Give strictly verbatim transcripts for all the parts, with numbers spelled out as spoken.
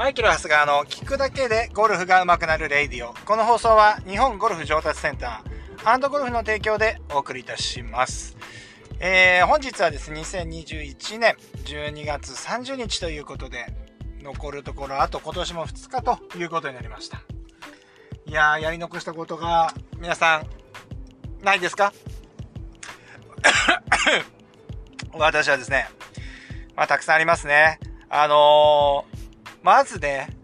マイケル・ハスガーの聞くだけでゴルフが上手くなるレイディオ。この放送は日本ゴルフ上達センター&ゴルフの提供でお送りいたします。えー、本日はですね、にせんにじゅういちねんじゅうにがつさんじゅうにちということで、残るところあと今年もふつかということになりました。いやー、やり残したことが皆さんないですか？私はですね、まあたくさんありますね。あのー、まずね、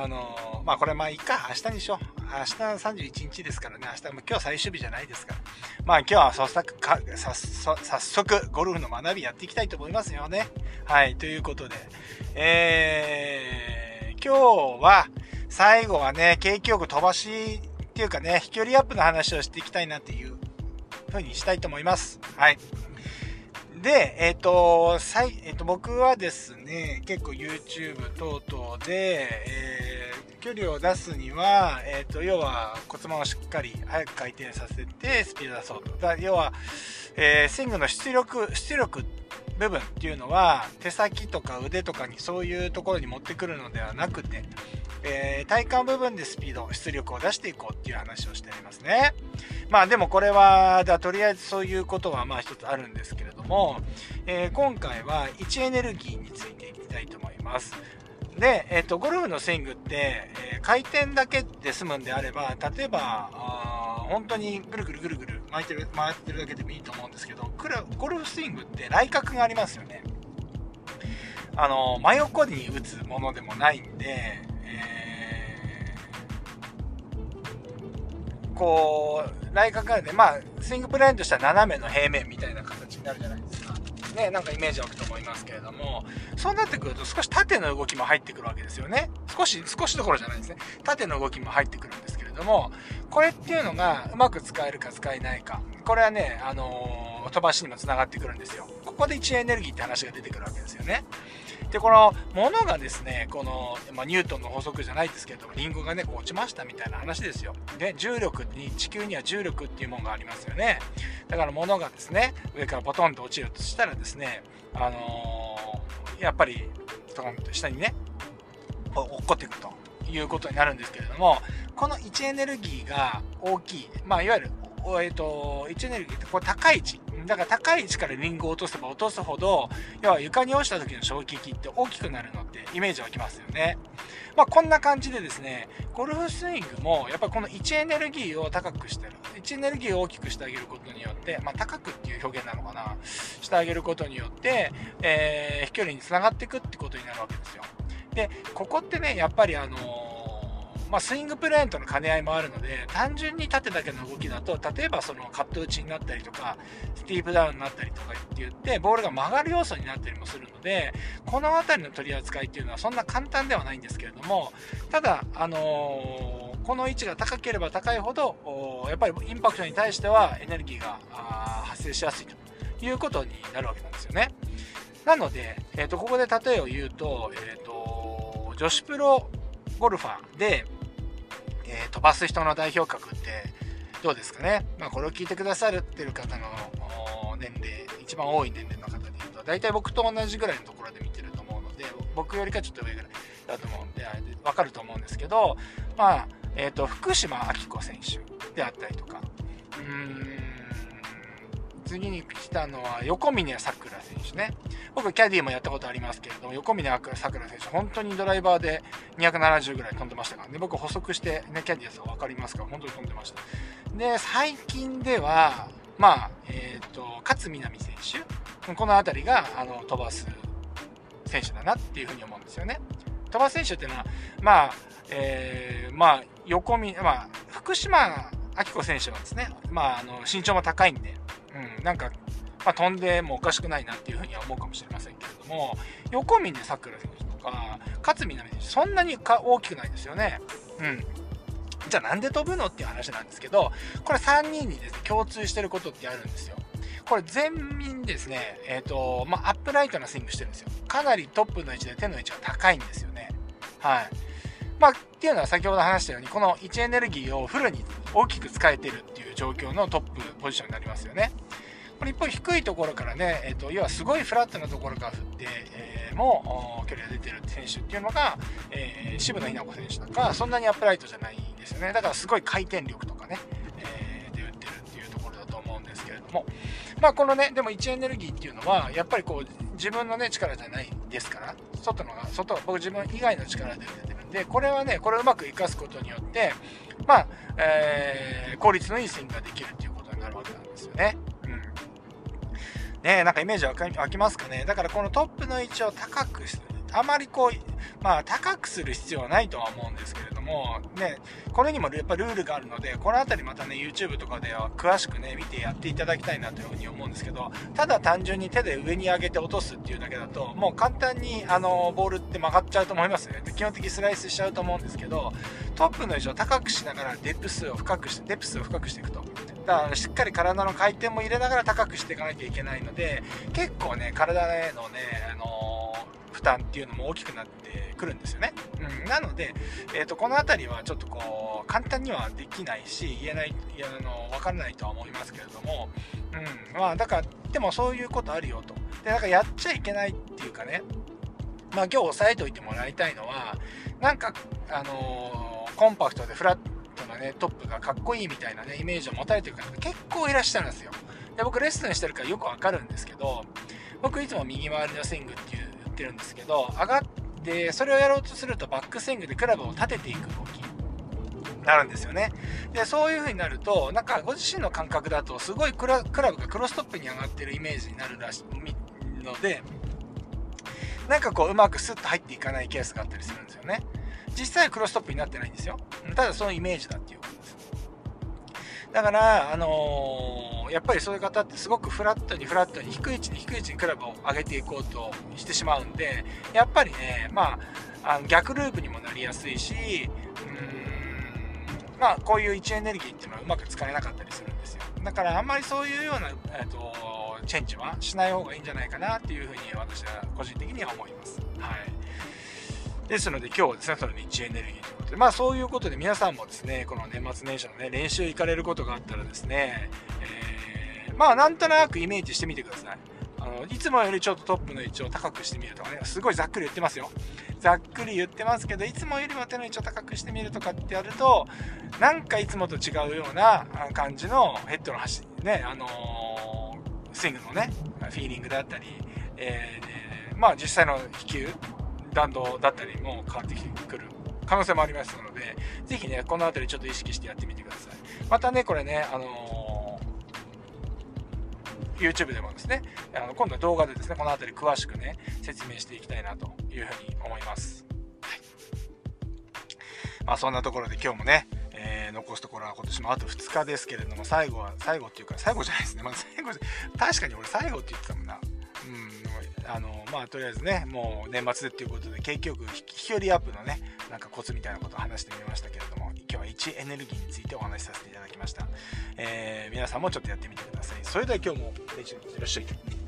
あのー、まあこれまあいいか、明日にしよう。明日さんじゅういちにちですからね、明日も今日最終日じゃないですから。まあ今日は早速か、さそ早速ゴルフの学びやっていきたいと思いますよね。はい、ということで、えー、今日は最後はね、景気よく飛ばしっていうかね、飛距離アップの話をしていきたいなっていう風にしたいと思います。はい。で、えっと、さい、えっと、僕はですね、結構 YouTube 等々で、えー、距離を出すには、えっと、要は骨盤をしっかり早く回転させてスピード出そうと。だ要は、えー、スイングの出力、出力部分っていうのは、手先とか腕とかにそういうところに持ってくるのではなくて、えー、体幹部分でスピード、出力を出していこうっていう話をしてありますね。まあでもこれは、だとりあえずそういうことはまあ一つあるんですけれども、えー、今回は位置エネルギーについていきたいと思います。で、えっと、ゴルフのスイングって、えー、回転だけで済むんであれば、例えば、あ本当にぐるぐるぐるぐる回ってる、回ってるだけでもいいと思うんですけど、ゴルフスイングって内角がありますよね。あの、真横に打つものでもないんで、こう内角があるんで、まあスイングプレーンとしては斜めの平面みたいな形になるじゃないですかね。なんかイメージ湧くと思いますけれども、そうなってくると少し縦の動きも入ってくるわけですよね。少し少しどころじゃないですね、縦の動きも入ってくるんですけれども、これっていうのがうまく使えるか使えないか、これはね、あのー、飛ばしにもつながってくるんですよ。ここで位置エネルギーって話が出てくるわけですよね。で、このものがですね、この、まあ、ニュートンの法則じゃないですけれども、リンゴがね、こう落ちましたみたいな話ですよ。で、重力に、地球には重力っていうものがありますよね。だから物がですね、上からポトンと落ちるとしたらですね、あのー、やっぱり、トンと下にね、落っこってくるということになるんですけれども、この位置エネルギーが大きい、まあ、いわゆる、えっと、位置エネルギーってこう高い位置。だから高い位置からリンゴを落とせば落とすほど、要は床に落ちた時の衝撃って大きくなるのってイメージ湧きますよね。まあこんな感じでですね、ゴルフスイングもやっぱりこの位置エネルギーを高くしてる。位置エネルギーを大きくしてあげることによって、まあ高くっていう表現なのかな。してあげることによって、えー、飛距離につながっていくってことになるわけですよ。で、ここってね、やっぱりあのー、まあ、スイングプレーンとの兼ね合いもあるので、単純に縦だけの動きだと、例えばそのカット打ちになったりとか、スティープダウンになったりとかって言って、ボールが曲がる要素になったりもするので、この辺りの取り扱いっていうのはそんな簡単ではないんですけれども、ただ、あのー、この位置が高ければ高いほど、やっぱりインパクトに対してはエネルギーが発生しやすいということになるわけなんですよね。なので、えっと、ここで例えを言うと、えっと、女子プロゴルファーで、えー、飛ばす人の代表格ってどうですかね。まあ、これを聞いてくださってる方の年齢、一番多い年齢の方でいうと、大体僕と同じぐらいのところで見てると思うので、僕よりかちょっと上ぐらいだと思うんで、わかると思うんですけど、まあ、えっと、福島明子選手であったりとか、うーん、次に来たのは横峯さくら選手ね。僕キャディーもやったことありますけれども、横峯さくら選手、本当にドライバーでにひゃくななじゅうぐらい飛んでましたからね。僕補足して、ね、キャディーやつは分かりますから、本当に飛んでました。で、最近では、まあ、えっと、勝みなみ選手、この辺りがあの飛ばす選手だなっていうふうに思うんですよね。飛ばす選手っていうのは、まあ、えー、まあ、横峯、まあ、福島明子選手はですね、まあ、あの身長も高いんで、うん、なんか、まあ、飛んでもおかしくないなっていうふうには思うかもしれませんけれども、横峯さくら選手とか勝みなみ選手、そんなにか大きくないですよね。うん。じゃあなんで飛ぶのっていう話なんですけど、これさんにんにですね、共通してることってあるんですよ。これ全員ですね、えっと、まあ、アップライトなスイングしてるんですよ。かなりトップの位置で手の位置が高いんですよね。はい。まあ、っていうのは先ほど話したように、この位置エネルギーをフルに大きく使えてるっていう状況のトップポジションになりますよね。これ一方低いところからね、えっと、要はすごいフラットなところから振って、えー、も距離が出てる選手っていうのが、えー、渋野日向子選手とかそんなにアップライトじゃないんですよね。だからすごい回転力とかね、えー、で打ってるっていうところだと思うんですけれども、まあこのねでも位置エネルギーっていうのはやっぱりこう自分のね力じゃないですから、外のが外僕自分以外の力で出てるんで、これはねこれをうまく生かすことによってまあ、えー、効率のいいスイングができるっていうことになるわけなんですよね。ね、なんかイメージ湧きますかね。だからこのトップの位置を高くする、あまりこう、まあ、高くする必要はないとは思うんですけれども、ね、これにもやっぱルールがあるので、この辺りまたね YouTube とかでは詳しくね見てやっていただきたいなというふうに思うんですけど、ただ単純に手で上に上げて落とすっていうだけだともう簡単にあのボールって曲がっちゃうと思いますね。基本的にスライスしちゃうと思うんですけど、トップの位置を高くしながらデプスを深くしてデプスを深くしていくと。しっかり体の回転も入れながら高くしていかなきゃいけないので、結構ね体へのね、あのー、負担っていうのも大きくなってくるんですよね、うん、なので、えー、とこの辺りはちょっとこう簡単にはできないし言えない、いや、あのー、分からないとは思いますけれども、うん、まあだからでもそういうことあるよと。でなんかやっちゃいけないっていうかね、まあ、今日押さえておいてもらいたいのはなんか、あのー、コンパクトでフラットトップがかっこいいみたいなねイメージを持たれてる方が結構いらっしゃるんですよ。で僕レッスンしてるからよくわかるんですけど、僕いつも右回りのスイングって言ってるんですけど、上がってそれをやろうとするとバックスイングでクラブを立てていく動きになるんですよね。でそういう風になるとなんかご自身の感覚だとすごいクラ、クラブがクロストップに上がってるイメージになるらしいので、なんかこううまくスッと入っていかないケースがあったりするんですよね。実際クロストップになってないんですよ。ただそのイメージだっていうことです。だから、あのー、やっぱりそういう方ってすごくフラットにフラットに低い位置に低い位置にクラブを上げていこうとしてしまうんで、やっぱりね、まあ、あの逆ループにもなりやすいし、うーん、まあ、こういう位置エネルギーっていうのはうまく使えなかったりするんですよ。だからあんまりそういうような、えーと、チェンジはしない方がいいんじゃないかなっていうふうに私は個人的には思います。はい。ですので今日はですね、その日エネルギーということで、まあそういうことで皆さんもですね、この年末年始のね、練習行かれることがあったらですね、えー、まあなんとなくイメージしてみてください。あの、いつもよりちょっとトップの位置を高くしてみるとかね、すごいざっくり言ってますよ。ざっくり言ってますけど、いつもよりも手の位置を高くしてみるとかってやると、なんかいつもと違うような感じのヘッドの端、ね、あのー、スイングのね、フィーリングだったり、えー、まあ実際の飛球、弾道だったりも変わってくる可能性もありますので、ぜひねこの辺りちょっと意識してやってみてください。またねこれね、あのー、YouTube でもですね、あの今度は動画でですねこの辺り詳しくね説明していきたいなというふうに思います、はい。まあ、そんなところで今日もね、えー、残すところは今年もあとふつかですけれども、最後は最後っていうか最後じゃないですね、まあ、最後確かに俺最後って言ってたもんな。うん、あのまあとりあえずねもう年末でっていうことで、結局飛距離アップのねなんかコツみたいなことを話してみましたけれども、今日は位置エネルギーについてお話しさせていただきました。えー、皆さんもちょっとやってみてください。それでは今日も練習よろしく。